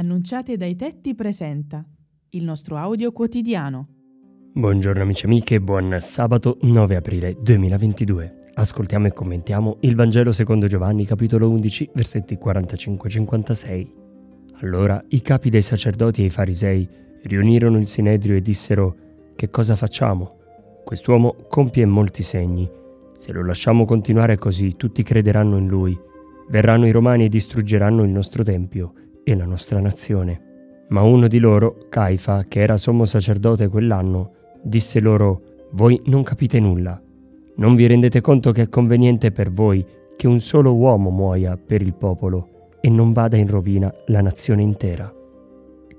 Annunciate dai tetti presenta il nostro audio quotidiano. Buongiorno amici e amiche, buon sabato 9 aprile 2022. Ascoltiamo e commentiamo il Vangelo secondo Giovanni, capitolo 11, versetti 45-56. Allora i capi dei sacerdoti e i farisei riunirono il sinedrio e dissero: «Che cosa facciamo? Quest'uomo compie molti segni. Se lo lasciamo continuare così, tutti crederanno in lui. Verranno i romani e distruggeranno il nostro tempio e la nostra nazione». Ma uno di loro, Caifa, che era sommo sacerdote quell'anno, disse loro: «Voi non capite nulla. Non vi rendete conto che è conveniente per voi che un solo uomo muoia per il popolo e non vada in rovina la nazione intera?»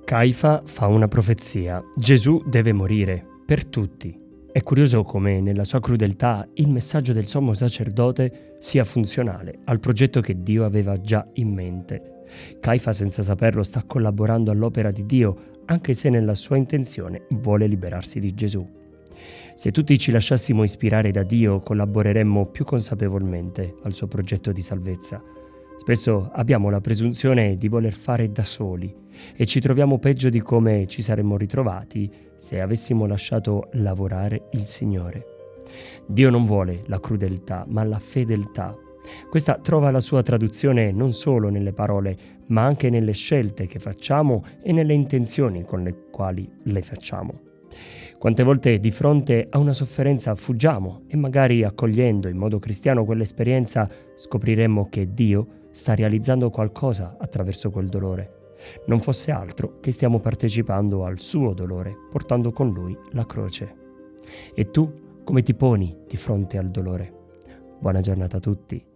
Caifa fa una profezia: Gesù deve morire per tutti. È curioso come nella sua crudeltà il messaggio del sommo sacerdote sia funzionale al progetto che Dio aveva già in mente. Caifa, senza saperlo, sta collaborando all'opera di Dio, anche se nella sua intenzione vuole liberarsi di Gesù. Se tutti ci lasciassimo ispirare da Dio, collaboreremmo più consapevolmente al suo progetto di salvezza. Spesso abbiamo la presunzione di voler fare da soli e ci troviamo peggio di come ci saremmo ritrovati se avessimo lasciato lavorare il Signore. Dio non vuole la crudeltà, ma la fedeltà. Questa trova la sua traduzione non solo nelle parole, ma anche nelle scelte che facciamo e nelle intenzioni con le quali le facciamo. Quante volte di fronte a una sofferenza fuggiamo e magari, accogliendo in modo cristiano quell'esperienza, scopriremmo che Dio sta realizzando qualcosa attraverso quel dolore. Non fosse altro che stiamo partecipando al suo dolore, portando con lui la croce. E tu come ti poni di fronte al dolore? Buona giornata a tutti.